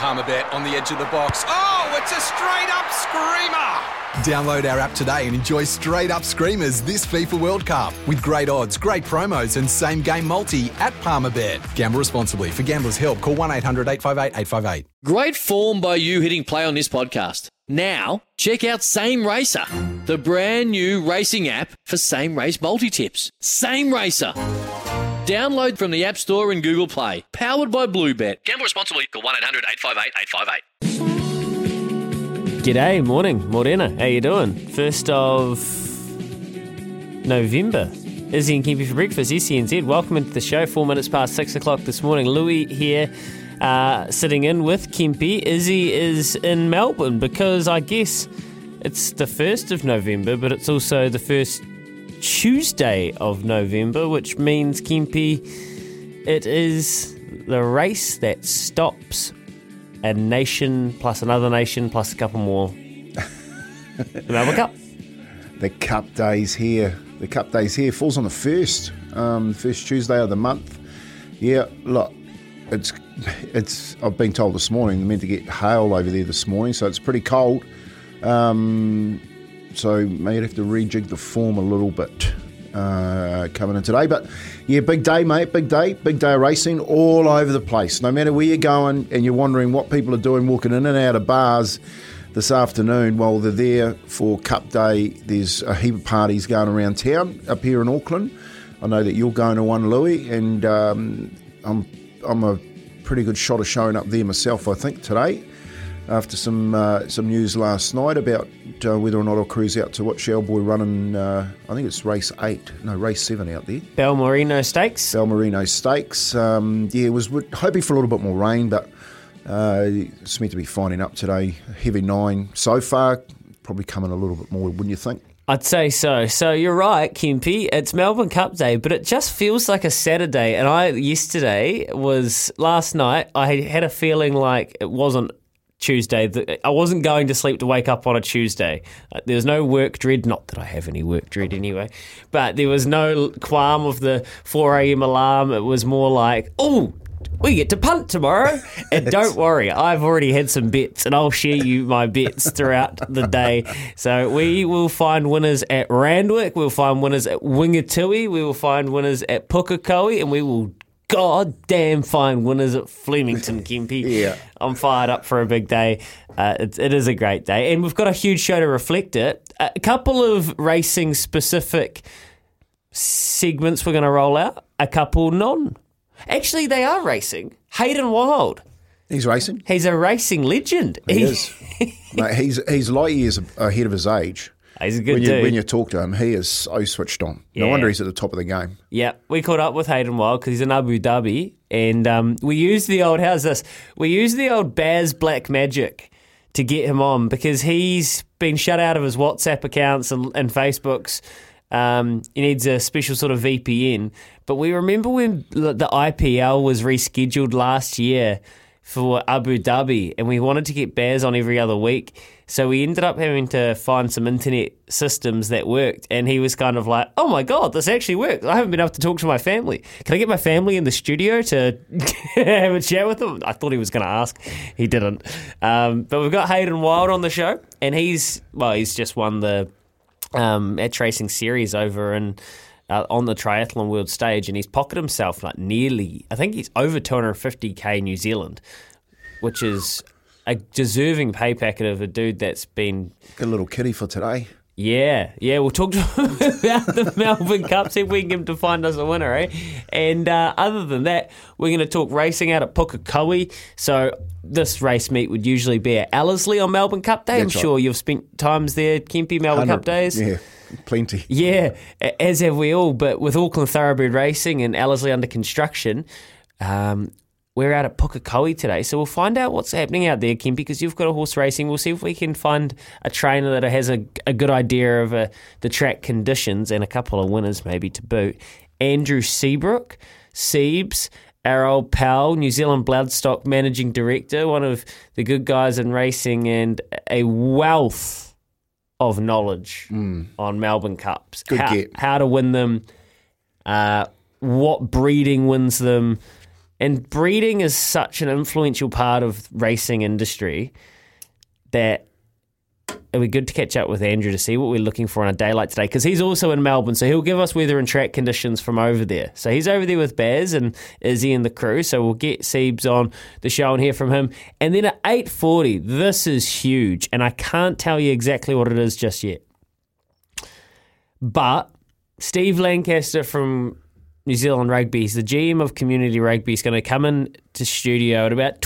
Palmerbet on the edge of the box. Oh, it's a straight-up screamer! Download our app today and enjoy straight-up screamers this FIFA World Cup with great odds, great promos and same-game multi at Palmerbet. Gamble responsibly. For Gambler's Help, call 1-800-858-858. Great form by you hitting play on this podcast. Now, check out Same Racer, the brand new racing app for same-race multi-tips. Same Racer. Download from the App Store and Google Play. Powered by Bluebet. Gamble responsibly. Call 1-800-858-858. G'day, morning, morena, how you doing? 1st of November. Izzy and Kempi for breakfast, ECNZ. Welcome into the show, 4 minutes past 6 o'clock this morning. Louis here, sitting in with Kempi. Izzy is in Melbourne because I guess it's the 1st of November, but it's also the first Tuesday of November, which means, Kempi, it is the race that stops a nation plus another nation plus a couple more. The Melbourne Cup. The Cup Day's here. The Cup Day's here. Falls on the first Tuesday of the month. Yeah, look, it's. I've been told this morning they're meant to get hail over there this morning, so it's pretty cold. So may have to rejig the form a little bit coming in today. But yeah, big day, mate. Big day of racing all over the place. No matter where you're going and you're wondering what people are doing walking in and out of bars this afternoon, well, they're there for Cup Day. There's a heap of parties going around town up here in Auckland. I know that you're going to one, Louis, and I'm a pretty good shot of showing up there myself, I think, today. After some news last night about whether or not I'll cruise out to watch our boy running, I think it's race 7 out there. Balmerino Stakes. Was hoping for a little bit more rain, but it's meant to be fining up today. Heavy 9 so far, probably coming a little bit more, wouldn't you think? I'd say so. So you're right, Kempi. It's Melbourne Cup Day, but it just feels like a Saturday. And last night, I had a feeling like it wasn't Tuesday. I wasn't going to sleep to wake up on a Tuesday. There was no work dread, not that I have any work dread anyway, but there was no qualm of the 4 a.m. alarm. It was more like, oh, we get to punt tomorrow. And don't worry, I've already had some bets and I'll share you my bets throughout the day. So we will find winners at Randwick. We'll find winners at Wingatui. We will find winners at Pukekohe, and we will goddamn fine winners at Flemington, Kempi. Yeah. I'm fired up for a big day. It is a great day. And we've got a huge show to reflect it. A couple of racing-specific segments we're going to roll out. A couple non. Actually, they are racing. Hayden Wilde. He's racing. He's a racing legend. He is. Mate, he's light years ahead of his age. He's a good dude. When you talk to him, he is so switched on. No wonder he's at the top of the game. Yeah, we caught up with Hayden Wilde because he's in Abu Dhabi, and we used the old, how's this? We used the old Baz Black Magic to get him on because he's been shut out of his WhatsApp accounts and Facebooks. He needs a special sort of VPN. But we remember when the IPL was rescheduled last year for Abu Dhabi, and we wanted to get Baz on every other week. So we ended up having to find some internet systems that worked, and he was kind of like, oh my God, this actually works. I haven't been able to talk to my family. Can I get my family in the studio to have a chat with them? I thought he was going to ask. He didn't. But we've got Hayden Wilde on the show, and he's just won the Edge Racing Series over and on the triathlon world stage, and he's pocketed himself like nearly, I think he's over 250k New Zealand, which is a deserving pay packet of a dude that's been a little kitty for today. Yeah, we'll talk to him about the Melbourne Cup, see if we can get him to find us a winner, eh? And other than that, we're going to talk racing out at Pukekohe. So this race meet would usually be at Ellerslie on Melbourne Cup Day. That's sure you've spent times there, Kempi, Melbourne Cup Days. Yeah. Plenty. Yeah, as have we all, but with Auckland Thoroughbred Racing and Ellerslie under construction, we're out at Pukekohe today, so we'll find out what's happening out there, Kempi, because you've got a horse racing. We'll see if we can find a trainer that has a good idea of the track conditions and a couple of winners maybe to boot. Andrew Seabrook, Siebes, our old pal, New Zealand Bloodstock Managing Director, one of the good guys in racing and a wealth of knowledge on Melbourne Cups. How to win them, what breeding wins them, And breeding is such an influential part of racing industry that it would be good to catch up with Andrew to see what we're looking for on a day like today, because he's also in Melbourne, so he'll give us weather and track conditions from over there. So he's over there with Baz and Izzy and the crew, so we'll get Siebes on the show and hear from him. And then at 8:40, this is huge, and I can't tell you exactly what it is just yet. But Steve Lancaster from New Zealand Rugby, he's the GM of Community Rugby, he's going to come in to studio at about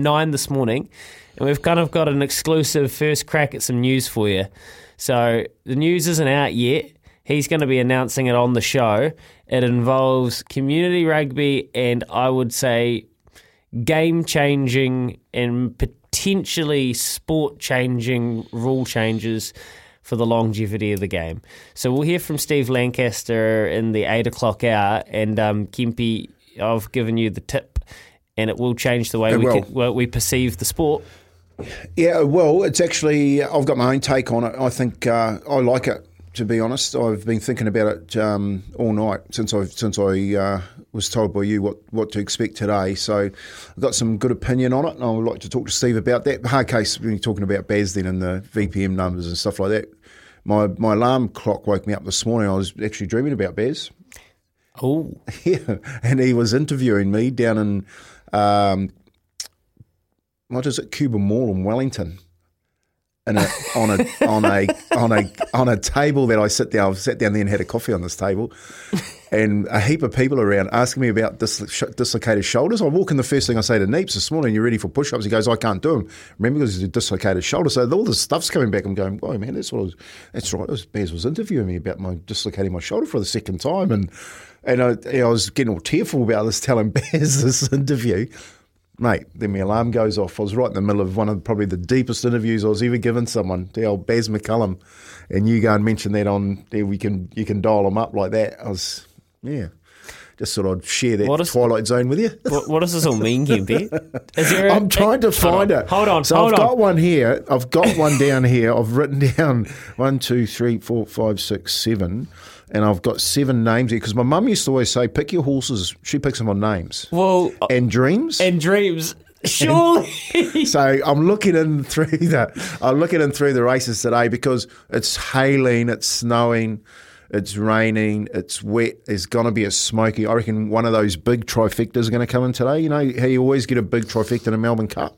9 this morning. And we've kind of got an exclusive first crack at some news for you. So the news isn't out yet. He's going to be announcing it on the show. It involves community rugby and I would say game-changing and potentially sport-changing rule changes for the longevity of the game. So we'll hear from Steve Lancaster in the 8 o'clock hour. And Kempi, I've given you the tip, and it will change the way we perceive the sport. Yeah, well, it's actually, I've got my own take on it. I think I like it, to be honest. I've been thinking about it all night since I was told by you what to expect today. So I've got some good opinion on it, and I would like to talk to Steve about that. Hard case, when you're talking about Baz then and the VPM numbers and stuff like that. My alarm clock woke me up this morning. I was actually dreaming about Baz. Oh. Yeah, and he was interviewing me down in Cuba Mall in Wellington, on a table that I've sat down there and had a coffee on this table, and a heap of people around asking me about dislocated shoulders. I walk in, the first thing I say to Neeps this morning, "You ready for push-ups?" He goes, "I can't do them." Remember, because it's a dislocated shoulder. So all this stuff's coming back. I'm going, "Oh man, that's right." Baz was interviewing me about my dislocating my shoulder for the second time, and I was getting all tearful about this, telling Baz this interview. Mate, then my alarm goes off. I was right in the middle of one of probably the deepest interviews I was ever given someone, the old Baz McCullum, and you go and mention that on there. You can dial them up like that. I was, yeah, just thought I'd share that Twilight Zone with you. What does this all mean, Kempi? I'm trying to find it. Hold on. So I've got one here. I've got one down here. I've written down 1, 2, 3, 4, 5, 6, 7. And I've got 7 names here because my mum used to always say, pick your horses. She picks them on names. Well, and dreams. And dreams. Surely. So I'm looking in through the races today because it's hailing, it's snowing, it's raining, it's wet. It's going to be a smoky. I reckon one of those big trifectas are going to come in today. You know how you always get a big trifecta in a Melbourne Cup?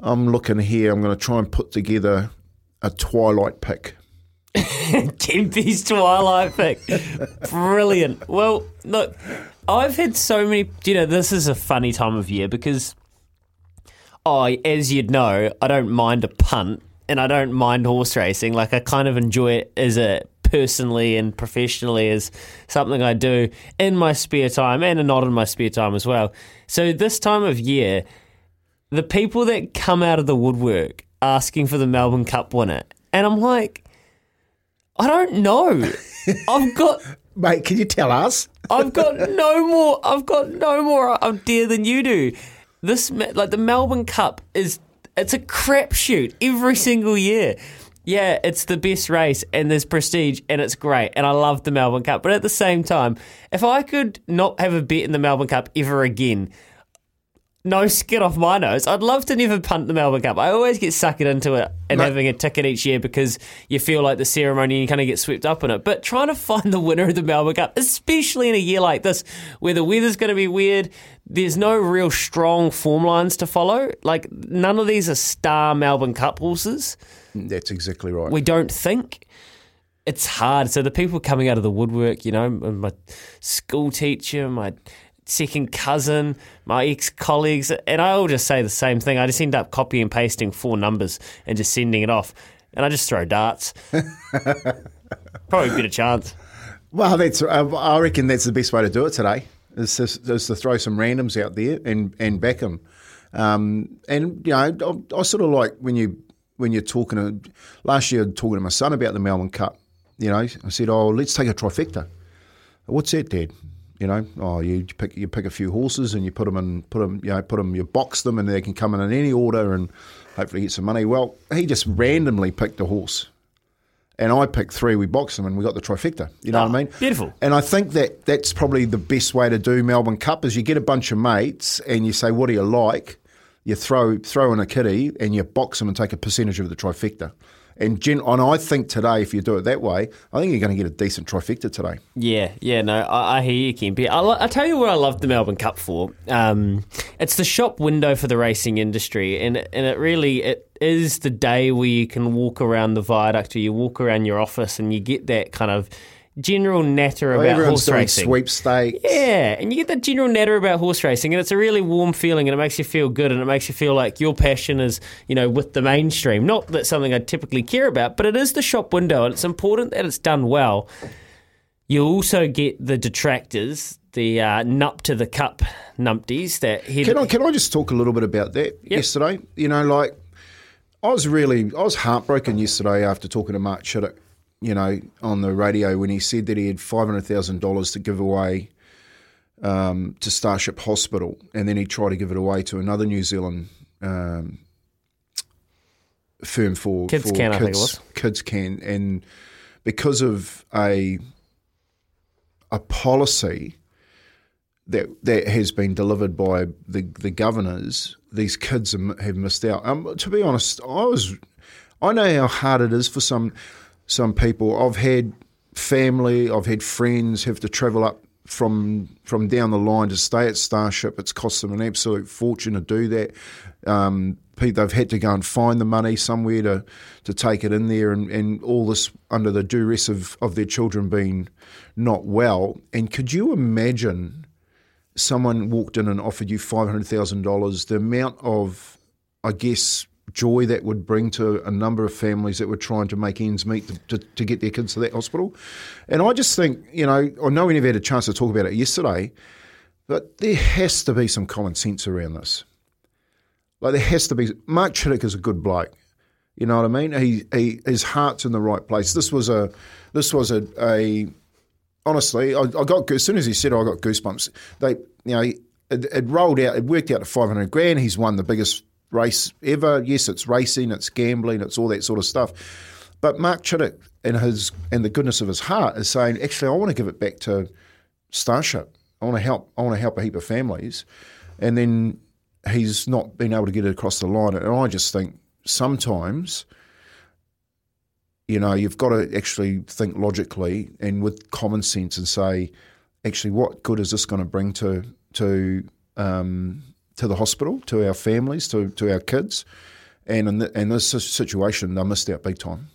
I'm looking here. I'm going to try and put together a Twilight pick. Kempi's Twilight pick. Brilliant. Well, look, I've had so many, this is a funny time of year because as you'd know, I don't mind a punt and I don't mind horse racing. Like, I kind of enjoy it personally and professionally as something I do in my spare time and not in my spare time as well. So this time of year, the people that come out of the woodwork asking for the Melbourne Cup winner, and I'm like, I don't know. I've got... Mate, can you tell us? I've got no more idea than you do. This, like, the Melbourne Cup it's a crapshoot every single year. Yeah, it's the best race and there's prestige and it's great and I love the Melbourne Cup. But at the same time, if I could not have a bet in the Melbourne Cup ever again, no skin off my nose, I'd love to never punt the Melbourne Cup. I always get suckered into it and having a ticket each year because you feel like the ceremony and you kind of get swept up in it. But trying to find the winner of the Melbourne Cup, especially in a year like this where the weather's going to be weird, there's no real strong form lines to follow. Like, none of these are star Melbourne Cup horses. That's exactly right. We don't think. It's hard. So the people coming out of the woodwork, my school teacher, my second cousin, my ex-colleagues, and I all just say the same thing. I just end up copy and pasting 4 numbers and just sending it off, and I just throw darts. Probably a better chance. Well, I reckon that's the best way to do it today, is to throw some randoms out there and back them. I sort of like when you're talking to, last year I was talking to my son about the Melbourne Cup. I said, "Oh, let's take a trifecta." "What's that, Dad?" You pick a few horses and you put them, you box them and they can come in any order and hopefully get some money. Well, he just randomly picked a horse and I picked three, we boxed them, and we got the trifecta. You know what I mean? Beautiful. And I think that that's probably the best way to do Melbourne Cup is you get a bunch of mates and you say, what do you like? You throw in a kitty and you box them and take a percentage of the trifecta. And I think today, if you do it that way, I think you're going to get a decent trifecta today. I hear you, Kempi. I'll tell you what I love the Melbourne Cup for. It's the shop window for the racing industry, and it really is the day where you can walk around the viaduct or you walk around your office and you get that kind of general natter about horse racing. Sweepstakes. Yeah, and you get that general natter about horse racing, and it's a really warm feeling, and it makes you feel good, and it makes you feel like your passion is, you know, with the mainstream. Not that something I typically care about, but it is the shop window, and it's important that it's done well. You also get the detractors, the nup to the cup numpties. Can I just talk a little bit about that yesterday? You know, like I was heartbroken yesterday after talking to Mark Chittick, you know, on the radio when he said that he had $500,000 to give away to Starship Hospital, and then he tried to give it away to another New Zealand firm for Kids Can, I think it was. Kids Can, and because of a policy that has been delivered by the governors, these kids have missed out. To be honest, I know how hard it is for some people. I've had family, I've had friends have to travel up from down the line to stay at Starship. It's cost them an absolute fortune to do that. They've had to go and find the money somewhere to take it in there, and all this under the duress of their children being not well. And could you imagine someone walked in and offered you $500,000, the amount of, I guess, joy that would bring to a number of families that were trying to make ends meet to get their kids to that hospital. And I just think, you know, I know we never had a chance to talk about it yesterday, but there has to be some common sense around this. Like, there has to be. Mark Chittick is a good bloke. You know what I mean? His heart's in the right place. This was a honestly, I got, as soon as he said it, I got goosebumps. It rolled out, it worked out to $500,000. He's won the biggest race ever. Yes, it's racing, it's gambling, it's all that sort of stuff. But Mark Chittick, in the goodness of his heart, is saying, actually, I want to give it back to Starship. I want to help a heap of families. And then he's not been able to get it across the line. And I just think sometimes, you know, you've got to actually think logically and with common sense and say, actually, what good is this going to bring to the hospital, to our families, to our kids, and in this situation, they missed out big time.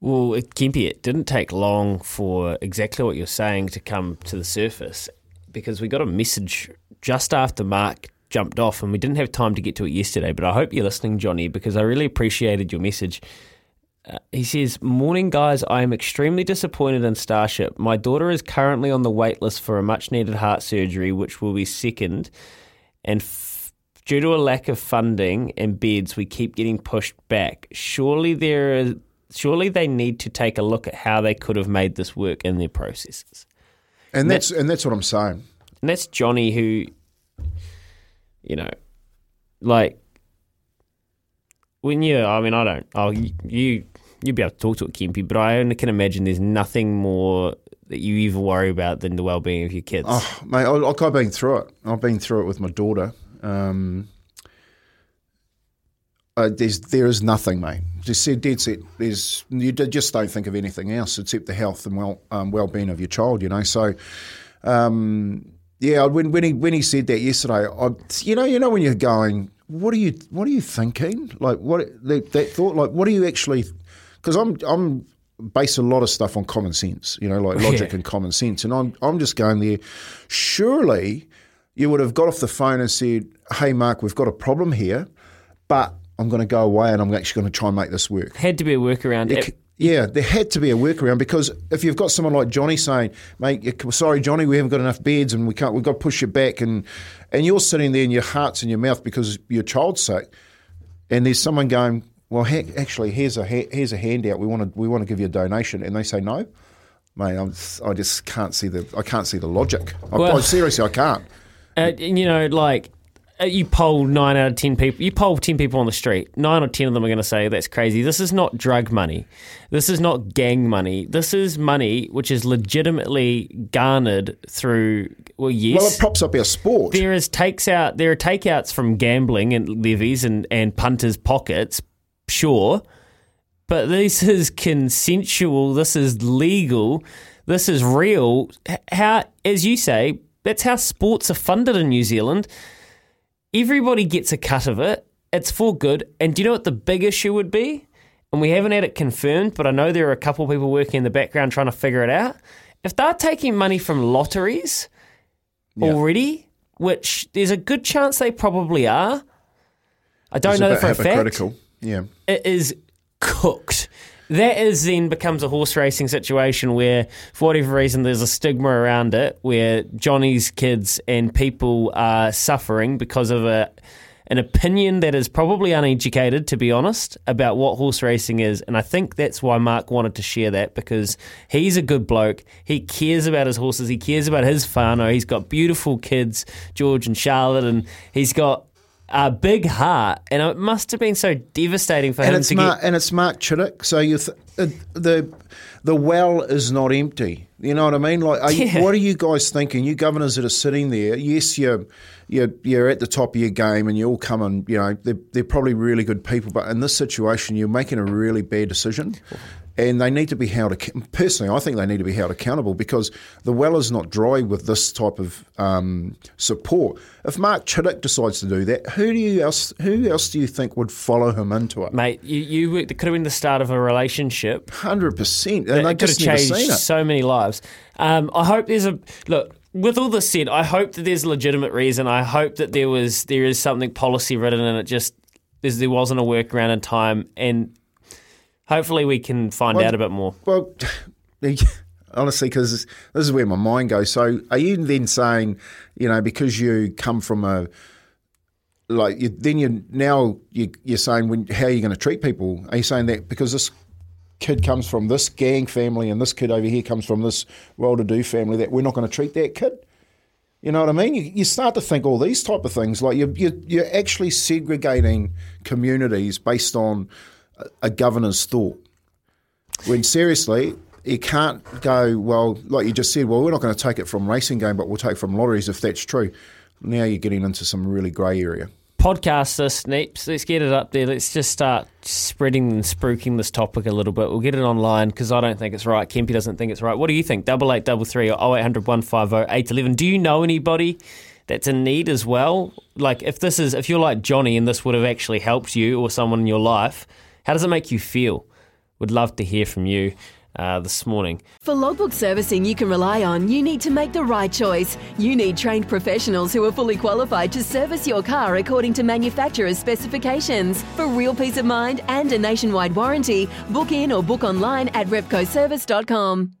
Well, Kempi, it didn't take long for exactly what you're saying to come to the surface, because we got a message just after Mark jumped off, and we didn't have time to get to it yesterday, but I hope you're listening, Johnny, because I really appreciated your message. He says, "Morning, guys. I am extremely disappointed in Starship. My daughter is currently on the wait list for a much-needed heart surgery, which will be second, and due to a lack of funding and beds, we keep getting pushed back. Surely they need to take a look at how they could have made this work in their processes." And that's what I'm saying. And that's Johnny, who, you know, like, when you, I mean, I don't, oh, you'd be able to talk to it, Kempi, but I only can imagine there's nothing more that you even worry about than the well-being of your kids. Oh, mate, I've been through it. I've been through it with my daughter. There is nothing, mate. Just said, dead set. You just don't think of anything else except the health and well-being of your child. You know, so When he said that yesterday, you know, when you're going, what are you thinking? Like, what that thought? Like, what are you actually? Because I'm base a lot of stuff on common sense. You know, like logic and common sense. And I'm just going there. Surely you would have got off the phone and said, "Hey, Mark, we've got a problem here, but I'm going to go away and I'm actually going to try and make this work." Had to be a workaround. There had to be a workaround, because if you've got someone like Johnny saying, "Mate, sorry, Johnny, we haven't got enough beds and we've got to push you back," and you're sitting there and your heart's in your mouth because your child's sick, and there's someone going, "Well, actually, here's a handout. We want to give you a donation," and they say no, mate. I just can't see the logic. Seriously, I can't. You know, like, you poll 9 out of 10 people. You poll 10 people on the street. 9 or 10 of them are going to say that's crazy. This is not drug money. This is not gang money. This is money which is legitimately garnered through. Well, yes. Well, it props up our sport. There are takeouts from gambling and levies and punters' pockets. Sure, but this is consensual. This is legal. This is real. How, as you say, that's how sports are funded in New Zealand. Everybody gets a cut of it. It's for good. And do you know what the big issue would be? And we haven't had it confirmed, but I know there are a couple of people working in the background trying to figure it out. If they're taking money from lotteries already, which there's a good chance they probably are, I don't know for a fact. Yeah. It is cooked. That is then becomes a horse racing situation where, for whatever reason, there's a stigma around it where Johnny's kids and people are suffering because of an opinion that is probably uneducated, to be honest, about what horse racing is. And I think that's why Mark wanted to share that, because he's a good bloke. He cares about his horses. He cares about his whānau. He's got beautiful kids, George and Charlotte, and he's got a big heart, and it must have been so devastating for him to get... And it's Mark Chittick, so the well is not empty. You know what I mean? Like, what are you guys thinking? You governors that are sitting there, yes, you're at the top of your game, and you all come and, you know, they're probably really good people, but in this situation, you're making a really bad decision, and they need to be held accountable. Personally, I think they need to be held accountable, because the well is not dry with this type of support. If Mark Chittick decides to do that, who else do you think would follow him into it? Mate, you could have been the start of a relationship. 100%. And I could have changed so many lives. I hope there's a... Look, with all this said, I hope that there's a legitimate reason. I hope that there is something policy written and it just... There wasn't a workaround in time, and hopefully we can find out a bit more. Well, honestly, because this is where my mind goes. So are you then saying, you know, because you come from a – like, you're saying how are you going to treat people? Are you saying that because this kid comes from this gang family and this kid over here comes from this well-to-do family that we're not going to treat that kid? You know what I mean? You start to think all these type of things. Like, you're actually segregating communities based on – a governor's thought, when seriously you can't go, well, like you just said, well, we're not going to take it from racing game, but we'll take it from lotteries if that's true. Now you're getting into some really grey area. Podcast this, Neeps. Let's get it up there. Let's just start spreading and spruiking this topic a little bit. We'll get it online, because I don't think it's right. Kempy doesn't think it's right. What do you think? 8833 or 0800 150 811. Do you know anybody that's in need as well? Like, if you're like Johnny and this would have actually helped you or someone in your life, how does it make you feel? Would love to hear from you this morning. For logbook servicing you can rely on, you need to make the right choice. You need trained professionals who are fully qualified to service your car according to manufacturer's specifications. For real peace of mind and a nationwide warranty, book in or book online at repcoservice.com.